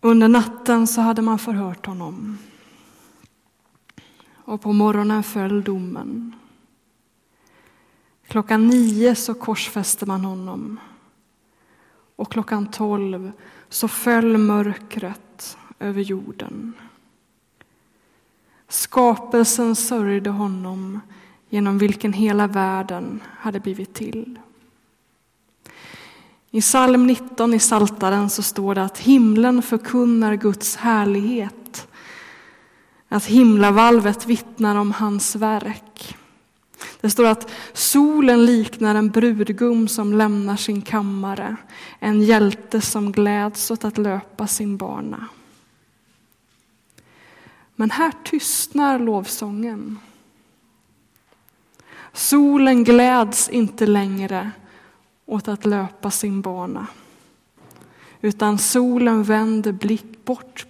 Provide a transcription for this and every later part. Under natten så hade man förhört honom. Och på morgonen föll domen. 9:00 så korsfäste man honom. Och 12:00 så föll mörkret över jorden. Skapelsen sörjde honom genom vilken hela världen hade blivit till. I psalm 19 i Saltaren så står det att himlen förkunnar Guds härlighet. Att himlavalvet vittnar om hans verk. Det står att solen liknar en brudgum som lämnar sin kammare. En hjälte som gläds åt att löpa sin bana. Men här tystnar lovsången. Solen gläds inte längre åt att löpa sin bana. Utan solen vänder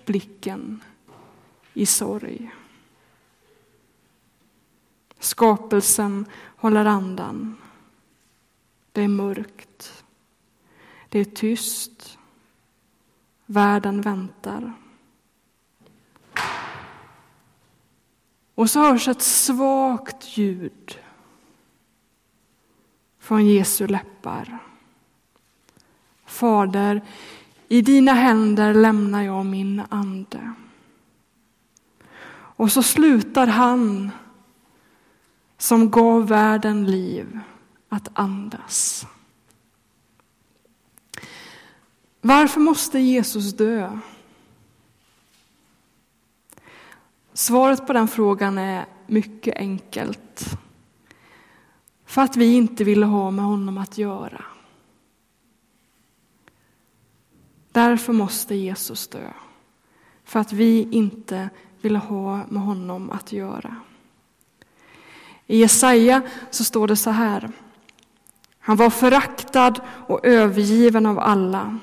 blicken i sorg. Skapelsen håller andan. Det är mörkt. Det är tyst. Världen väntar. Och så hörs ett svagt ljud från Jesu läppar. Fader, i dina händer lämnar jag min ande. Och så slutar han som gav världen liv att andas. Varför måste Jesus dö? Svaret på den frågan är mycket enkelt. För att vi inte ville ha med honom att göra. Därför måste Jesus dö. För att vi inte ville ha med honom att göra. I Jesaja så står det så här. Han var föraktad och övergiven av alla.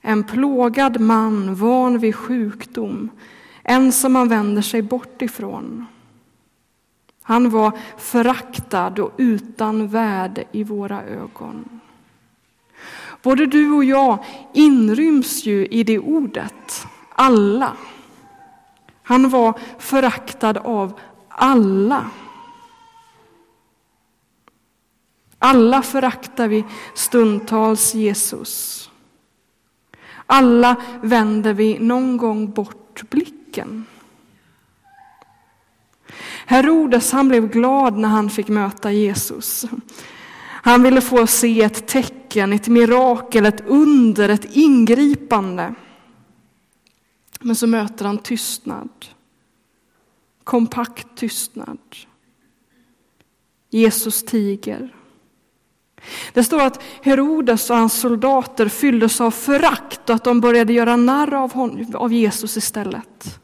En plågad man, van vid sjukdom. En som man vänder sig bort ifrån. Han var föraktad och utan värde i våra ögon. Både du och jag inryms ju i det ordet. Alla. Han var föraktad av alla. Alla föraktar vi stundtals Jesus. Alla vänder vi någon gång bort blicken. Herodes, han blev glad när han fick möta Jesus. Han ville få se ett tecken, ett mirakel, ett under, ett ingripande. Men så möter han tystnad. Kompakt tystnad. Jesus tiger. Det står att Herodes och hans soldater fylldes av förakt och att de började göra narr av Jesus istället.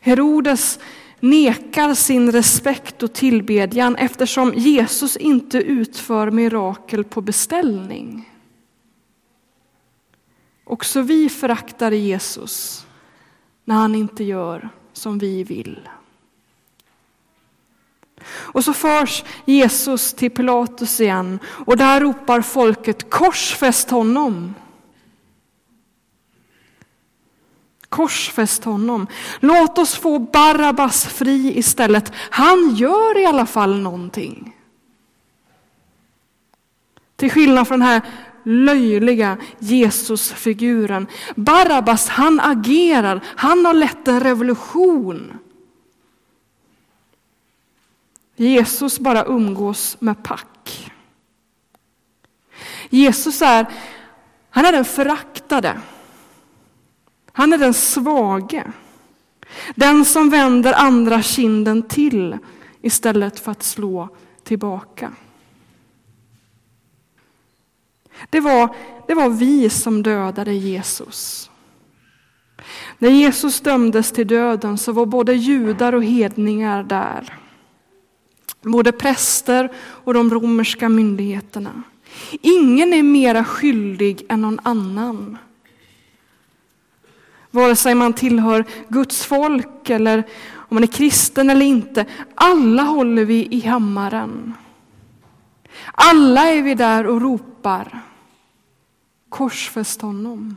Herodes nekar sin respekt och tillbedjan eftersom Jesus inte utför mirakel på beställning. Också vi föraktar Jesus när han inte gör som vi vill. Och så förs Jesus till Pilatus igen och där ropar folket: korsfäst honom! Korsfäst honom. Låt oss få Barabbas fri istället. Han gör i alla fall någonting. Till skillnad från den här löjliga Jesusfiguren. Barabbas, han agerar. Han har lett en revolution. Jesus bara umgås med pack. Jesus är den föraktade. Han är den svage. Den som vänder andra kinden till istället för att slå tillbaka. Det var vi som dödade Jesus. När Jesus dömdes till döden så var både judar och hedningar där. Både präster och de romerska myndigheterna. Ingen är mera skyldig än någon annan. Vare sig man tillhör Guds folk eller om man är kristen eller inte. Alla håller vi i hammaren. Alla är vi där och ropar: korsfäst honom.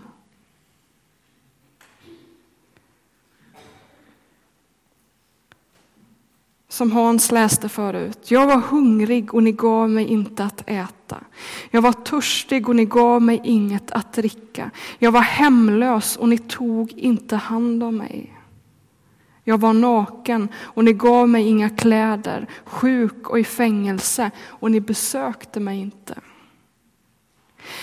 som Hans läste förut. Jag var hungrig och ni gav mig inte att äta. Jag var törstig och ni gav mig inget att dricka. Jag var hemlös och ni tog inte hand om mig. Jag var naken och ni gav mig inga kläder, sjuk och i fängelse och ni besökte mig inte.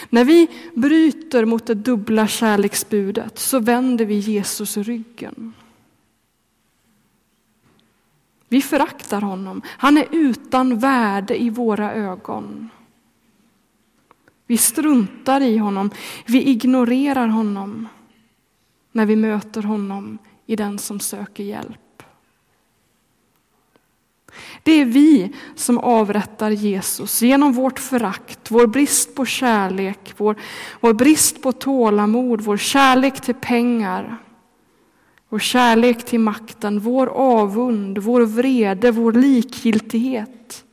När vi bryter mot det dubbla kärleksbudet så vänder vi Jesus ryggen. Vi föraktar honom. Han är utan värde i våra ögon. Vi struntar i honom. Vi ignorerar honom när vi möter honom i den som söker hjälp. Det är vi som avrättar Jesus genom vårt förakt, vår brist på kärlek, vår brist på tålamod, vår kärlek till pengar, vår kärlek till makten, vår avund, vår vrede, vår likgiltighet.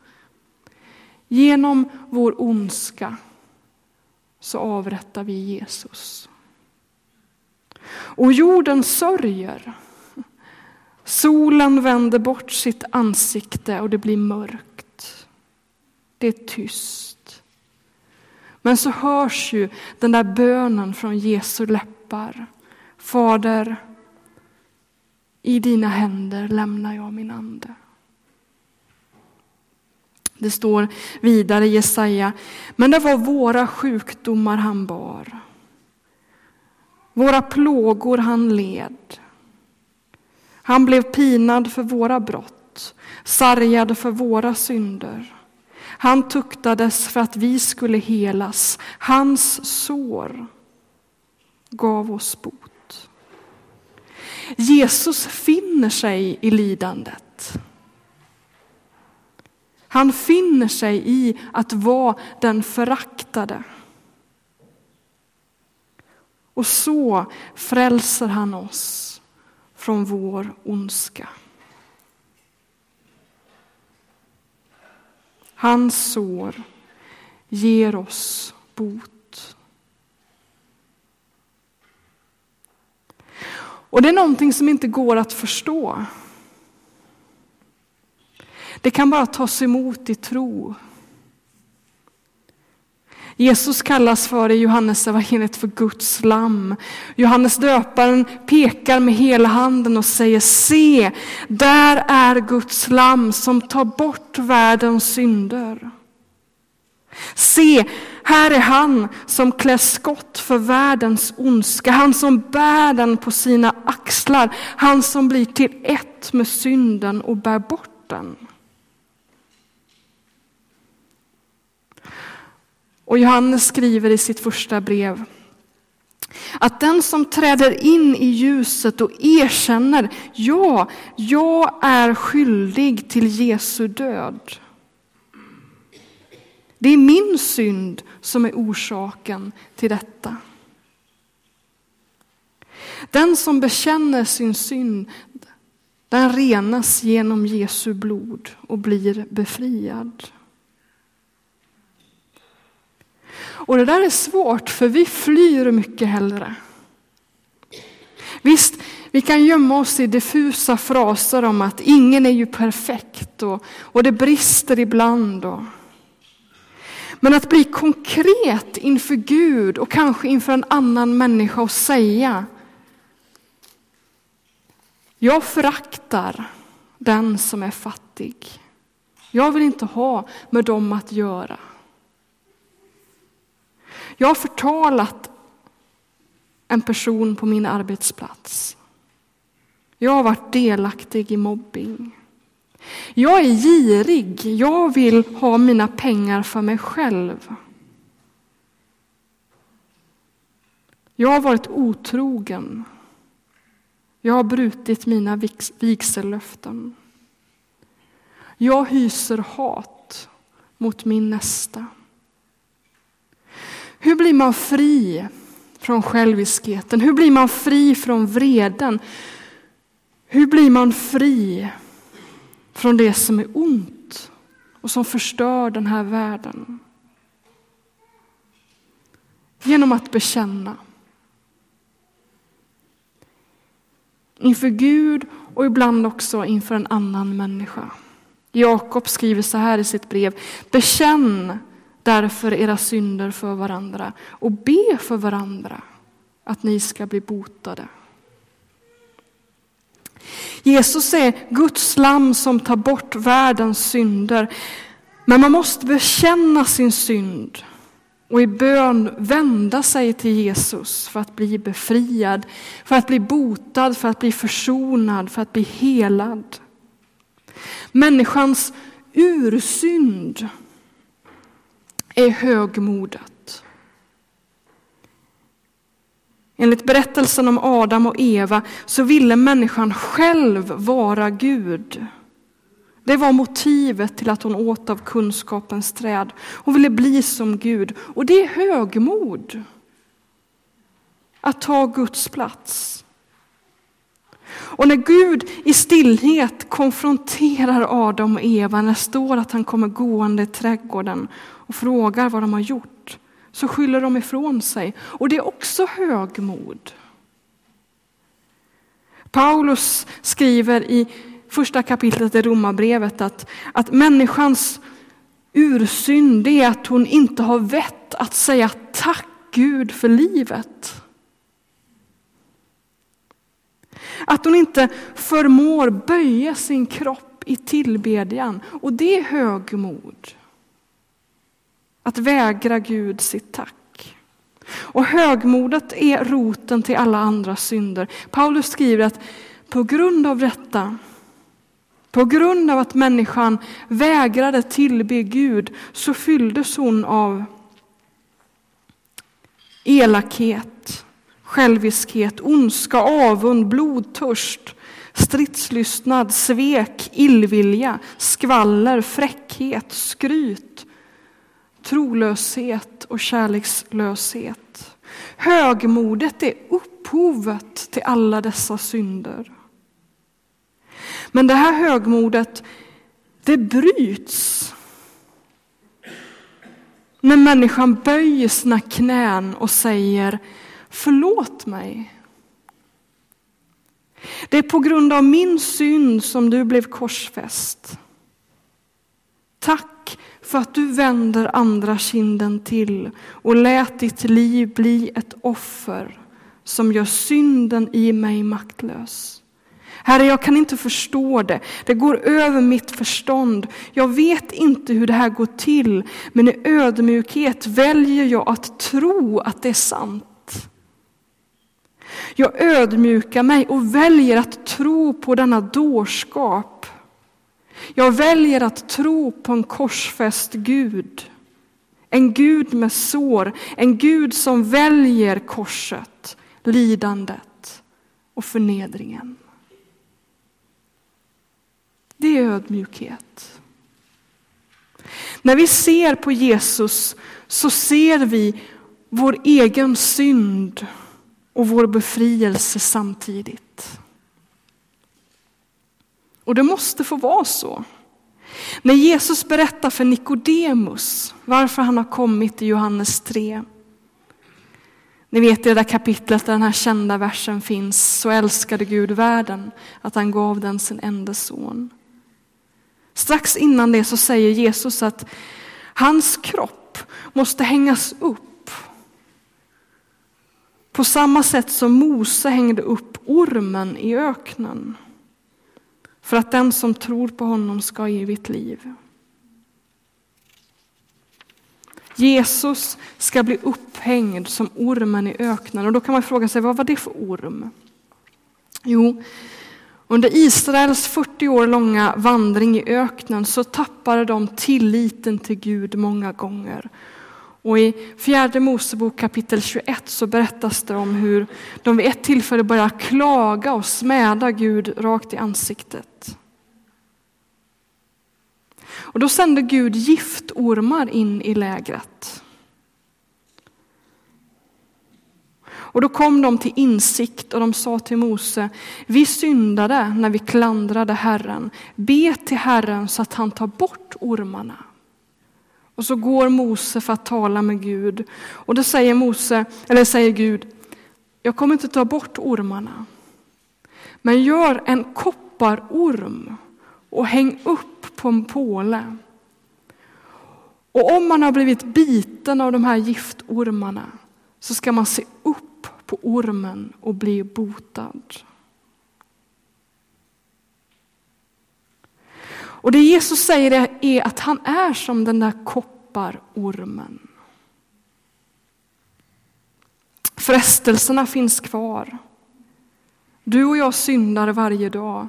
Genom vår ondska så avrättar vi Jesus. Och jorden sörjer. Solen vänder bort sitt ansikte och det blir mörkt. Det är tyst. Men så hörs ju den där bönen från Jesu läppar. Fader, i dina händer lämnar jag min ande. Det står vidare i Jesaja. Men det var våra sjukdomar han bar. Våra plågor han led. Han blev pinad för våra brott. Sargad för våra synder. Han tuktades för att vi skulle helas. Hans sår gav oss bot. Jesus finner sig i lidandet. Han finner sig i att vara den föraktade. Och så frälser han oss från vår ondska. Hans sår ger oss bot. Och det är någonting som inte går att förstå. Det kan bara tas emot i tro. Jesus kallas för i Johannes evangeliet för Guds lamm. Johannes döparen pekar med hela handen och säger: se, där är Guds lamm som tar bort världens synder. Se, här är han som klär skott för världens ondska. Han som bär den på sina axlar. Han som blir till ett med synden och bär bort den. Och Johannes skriver i sitt första brev att den som träder in i ljuset och erkänner: ja, jag är skyldig till Jesu död. Det är min synd som är orsaken till detta. Den som bekänner sin synd, den renas genom Jesu blod och blir befriad. Och det där är svårt, för vi flyr mycket hellre. Visst, vi kan gömma oss i diffusa fraser om att ingen är ju perfekt och det brister ibland och... Men att bli konkret inför Gud och kanske inför en annan människa och säga: jag föraktar den som är fattig. Jag vill inte ha med dem att göra. Jag har förtalat en person på min arbetsplats. Jag har varit delaktig i mobbing. Jag är girig. Jag vill ha mina pengar för mig själv. Jag har varit otrogen. Jag har brutit mina vigsellöften. Jag hyser hat mot min nästa. Hur blir man fri från själviskheten? Hur blir man fri från vreden? Hur blir man fri från det som är ont och som förstör den här världen? Genom att bekänna. Inför Gud och ibland också inför en annan människa. Jakob skriver så här i sitt brev: bekänn därför era synder för varandra och be för varandra att ni ska bli botade. Jesus är Guds lamm som tar bort världens synder. Men man måste bekänna sin synd och i bön vända sig till Jesus för att bli befriad, för att bli botad, för att bli försonad, för att bli helad. Människans ursynd är högmodet. Enligt berättelsen om Adam och Eva så ville människan själv vara Gud. Det var motivet till att hon åt av kunskapens träd. Hon ville bli som Gud. Och det är högmod. Att ta Guds plats. Och när Gud i stillhet konfronterar Adam och Eva, när det står att han kommer gående i trädgården och frågar vad de har gjort, så skyller de ifrån sig. Och det är också högmod. Paulus skriver i första kapitlet i Romarbrevet att människans ursynd är att hon inte har vett att säga tack Gud för livet. Att hon inte förmår böja sin kropp i tillbedjan. Och det är högmod. Att vägra Gud sitt tack. Och högmodet är roten till alla andra synder. Paulus skriver att på grund av detta, på grund av att människan vägrade tillbe Gud, så fylldes hon av elakhet, själviskhet, ondska, avund, blodtörst, stridslystnad, svek, illvilja, skvaller, fräckhet, skryt, trolöshet och kärlekslöshet. Högmodet är upphovet till alla dessa synder. Men det här högmodet, det bryts när människan böjer sina knän och säger förlåt mig. Det är på grund av min synd som du blev korsfäst. Tack för att du vänder andra kinden till och lät ditt liv bli ett offer som gör synden i mig maktlös. Herre, jag kan inte förstå det. Det går över mitt förstånd. Jag vet inte hur det här går till. Men i ödmjukhet väljer jag att tro att det är sant. Jag ödmjukar mig och väljer att tro på denna dårskap. Jag väljer att tro på en korsfäst Gud. En Gud med sår. En Gud som väljer korset, lidandet och förnedringen. Det är ödmjukhet. När vi ser på Jesus så ser vi vår egen synd och vår befrielse samtidigt. Och det måste få vara så. När Jesus berättar för Nikodemus varför han har kommit i Johannes 3. Ni vet det där kapitlet där den här kända versen finns. Så älskade Gud världen att han gav den sin enda son. Strax innan det så säger Jesus att hans kropp måste hängas upp. På samma sätt som Mose hängde upp ormen i öknen. För att den som tror på honom ska ha evigt liv. Jesus ska bli upphängd som ormen i öknen. Och då kan man fråga sig, vad var det för orm? Jo, under Israels 40 år långa vandring i öknen så tappade de tilliten till Gud många gånger. Och i fjärde Mosebok kapitel 21 så berättas det om hur de vid ett tillfälle började klaga och smäda Gud rakt i ansiktet. Och då sände Gud giftormar in i lägret. Och då kom de till insikt och de sa till Mose: vi syndade när vi klandrade Herren. Be till Herren så att han tar bort ormarna. Och så går Mose för att tala med Gud. Och då säger Gud, jag kommer inte ta bort ormarna. Men gör en kopparorm och häng upp på en påle. Och om man har blivit biten av de här giftormarna så ska man se upp på ormen och bli botad. Och det Jesus säger är att han är som den där kopparormen. Frestelserna finns kvar. Du och jag syndar varje dag.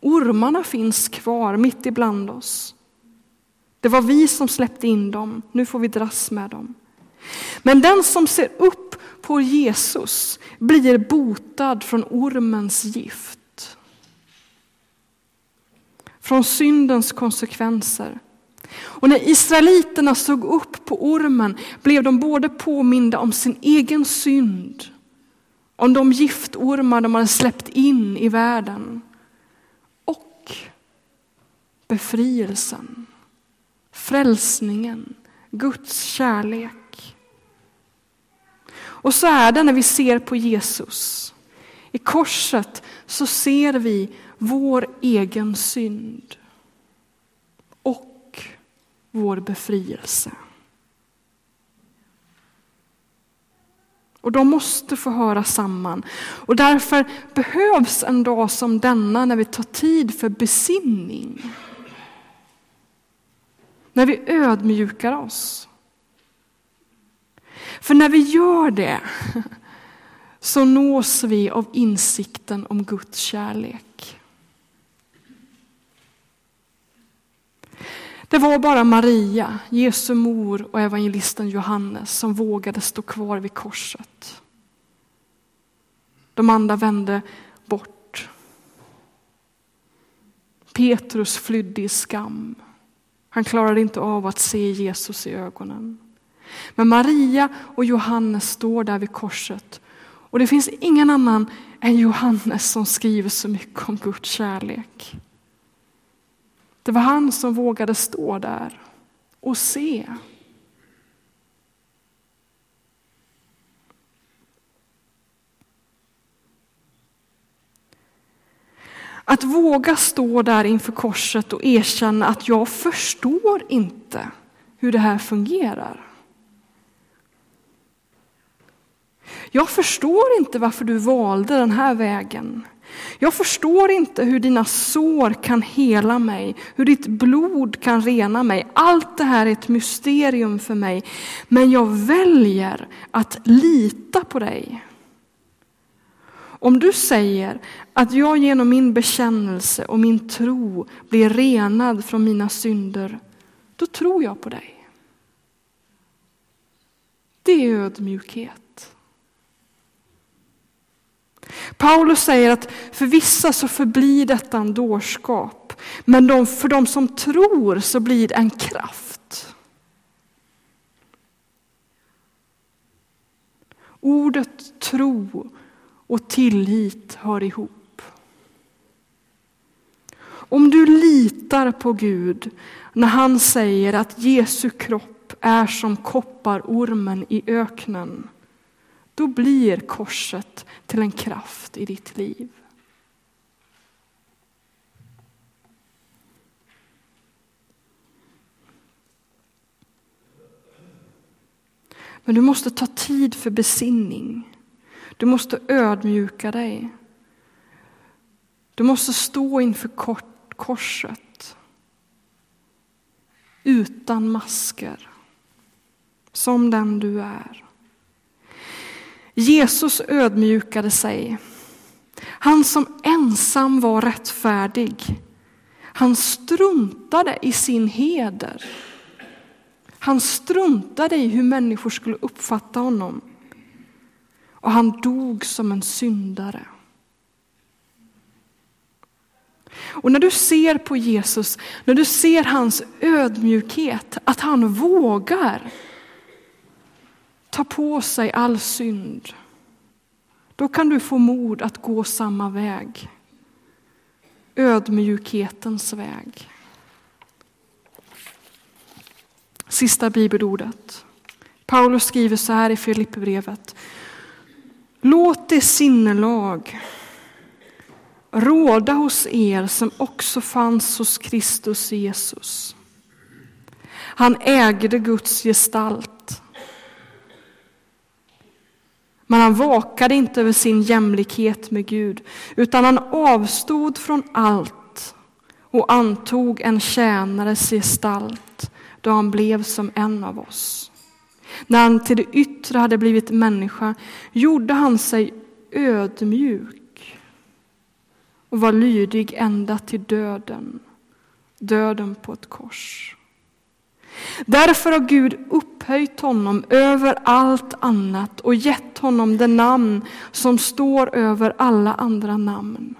Ormarna finns kvar mitt ibland oss. Det var vi som släppte in dem. Nu får vi dras med dem. Men den som ser upp på Jesus blir botad från ormens gift. Från syndens konsekvenser. Och när israeliterna såg upp på ormen blev de både påminda om sin egen synd, om de giftormar de hade släppt in i världen, och befrielsen, frälsningen, Guds kärlek. Och så är det när vi ser på Jesus. I korset så ser vi vår egen synd och vår befrielse. Och de måste få höra samman. Och därför behövs en dag som denna när vi tar tid för besinning. När vi ödmjukar oss. För när vi gör det så nås vi av insikten om Guds kärlek. Det var bara Maria, Jesu mor och evangelisten Johannes som vågade stå kvar vid korset. De andra vände bort. Petrus flydde i skam. Han klarade inte av att se Jesus i ögonen. Men Maria och Johannes står där vid korset. Och det finns ingen annan än Johannes som skriver så mycket om Guds kärlek. Det var han som vågade stå där och se. Att våga stå där inför korset och erkänna att jag förstår inte hur det här fungerar. Jag förstår inte varför du valde den här vägen. Jag förstår inte hur dina sår kan hela mig. Hur ditt blod kan rena mig. Allt det här är ett mysterium för mig. Men jag väljer att lita på dig. Om du säger att jag genom min bekännelse och min tro blir renad från mina synder, då tror jag på dig. Det är ödmjukhet. Paulus säger att för vissa så förblir detta en dårskap. Men för de som tror så blir det en kraft. Ordet tro och tillit hör ihop. Om du litar på Gud när han säger att Jesu kropp är som kopparormen i öknen, då blir korset till en kraft i ditt liv. Men du måste ta tid för besinning. Du måste ödmjuka dig. Du måste stå inför korset. Utan masker. Som den du är. Jesus ödmjukade sig. Han som ensam var rättfärdig. Han struntade i sin heder. Han struntade i hur människor skulle uppfatta honom. Och han dog som en syndare. Och när du ser på Jesus, när du ser hans ödmjukhet, att han vågar ta på sig all synd. Då kan du få mod att gå samma väg. Ödmjukhetens väg. Sista bibelordet. Paulus skriver så här i Filipperbrevet. Låt det sinnelag råda hos er som också fanns hos Kristus Jesus. Han ägde Guds gestalt. Men han vakade inte över sin jämlikhet med Gud, utan han avstod från allt och antog en tjänares gestalt då han blev som en av oss. När han till det yttre hade blivit människa gjorde han sig ödmjuk och var lydig ända till döden. Döden på ett kors. Därför har Gud upphöjt honom över allt annat och gett honom det namn som står över alla andra namn.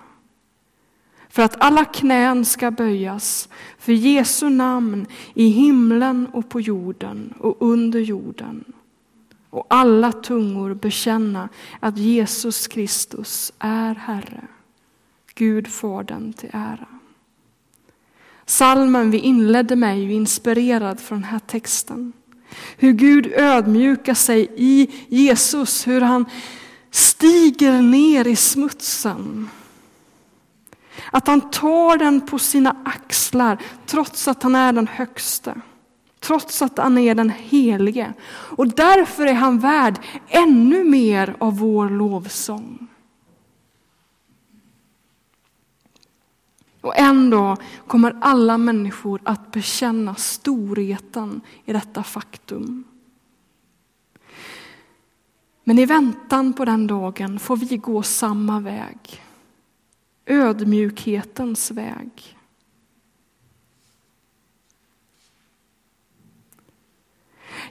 För att alla knän ska böjas för Jesu namn i himlen och på jorden och under jorden. Och alla tungor bekänna att Jesus Kristus är Herre. Gud Fadern till ära. Salmen vi inledde med är inspirerad från den här texten. Hur Gud ödmjukar sig i Jesus. Hur han stiger ner i smutsen. Att han tar den på sina axlar trots att han är den högste. Trots att han är den helige. Och därför är han värd ännu mer av vår lovsång. Och en dag kommer alla människor att bekänna storheten i detta faktum. Men i väntan på den dagen får vi gå samma väg. Ödmjukhetens väg.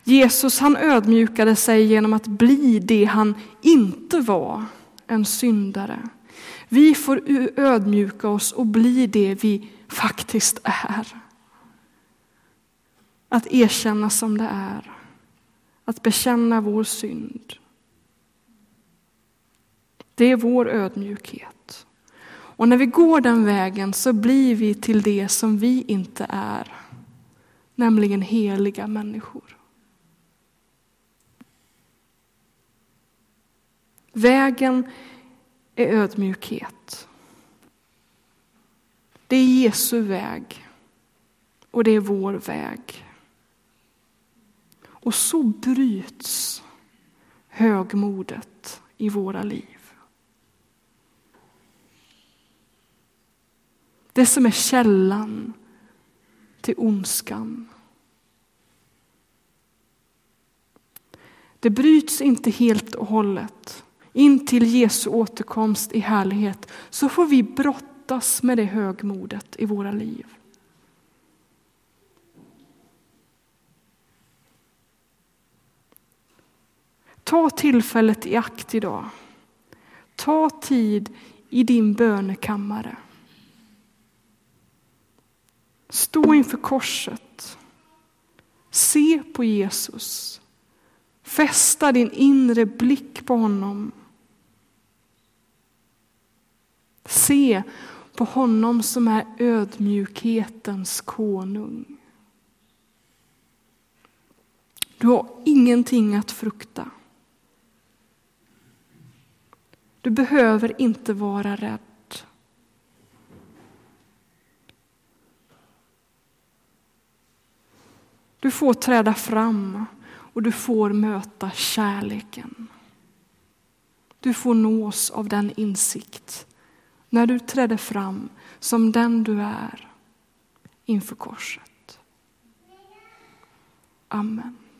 Jesus han ödmjukade sig genom att bli det han inte var, en syndare. Vi får ödmjuka oss och bli det vi faktiskt är. Att erkänna som det är. Att bekänna vår synd. Det är vår ödmjukhet. Och när vi går den vägen så blir vi till det som vi inte är. Nämligen heliga människor. Vägen är ödmjukhet. Det är Jesu väg. Och det är vår väg. Och så bryts högmodet i våra liv. Det som är källan till ondskan. Det bryts inte helt och hållet. In till Jesu återkomst i härlighet så får vi brottas med det högmodet i våra liv. Ta tillfället i akt idag. Ta tid i din bönekammare. Stå inför korset. Se på Jesus. Fästa din inre blick på honom. Se på honom som är ödmjukhetens konung. Du har ingenting att frukta. Du behöver inte vara rädd. Du får träda fram och du får möta kärleken. Du får nås av den insikt när du träder fram som den du är inför korset. Amen.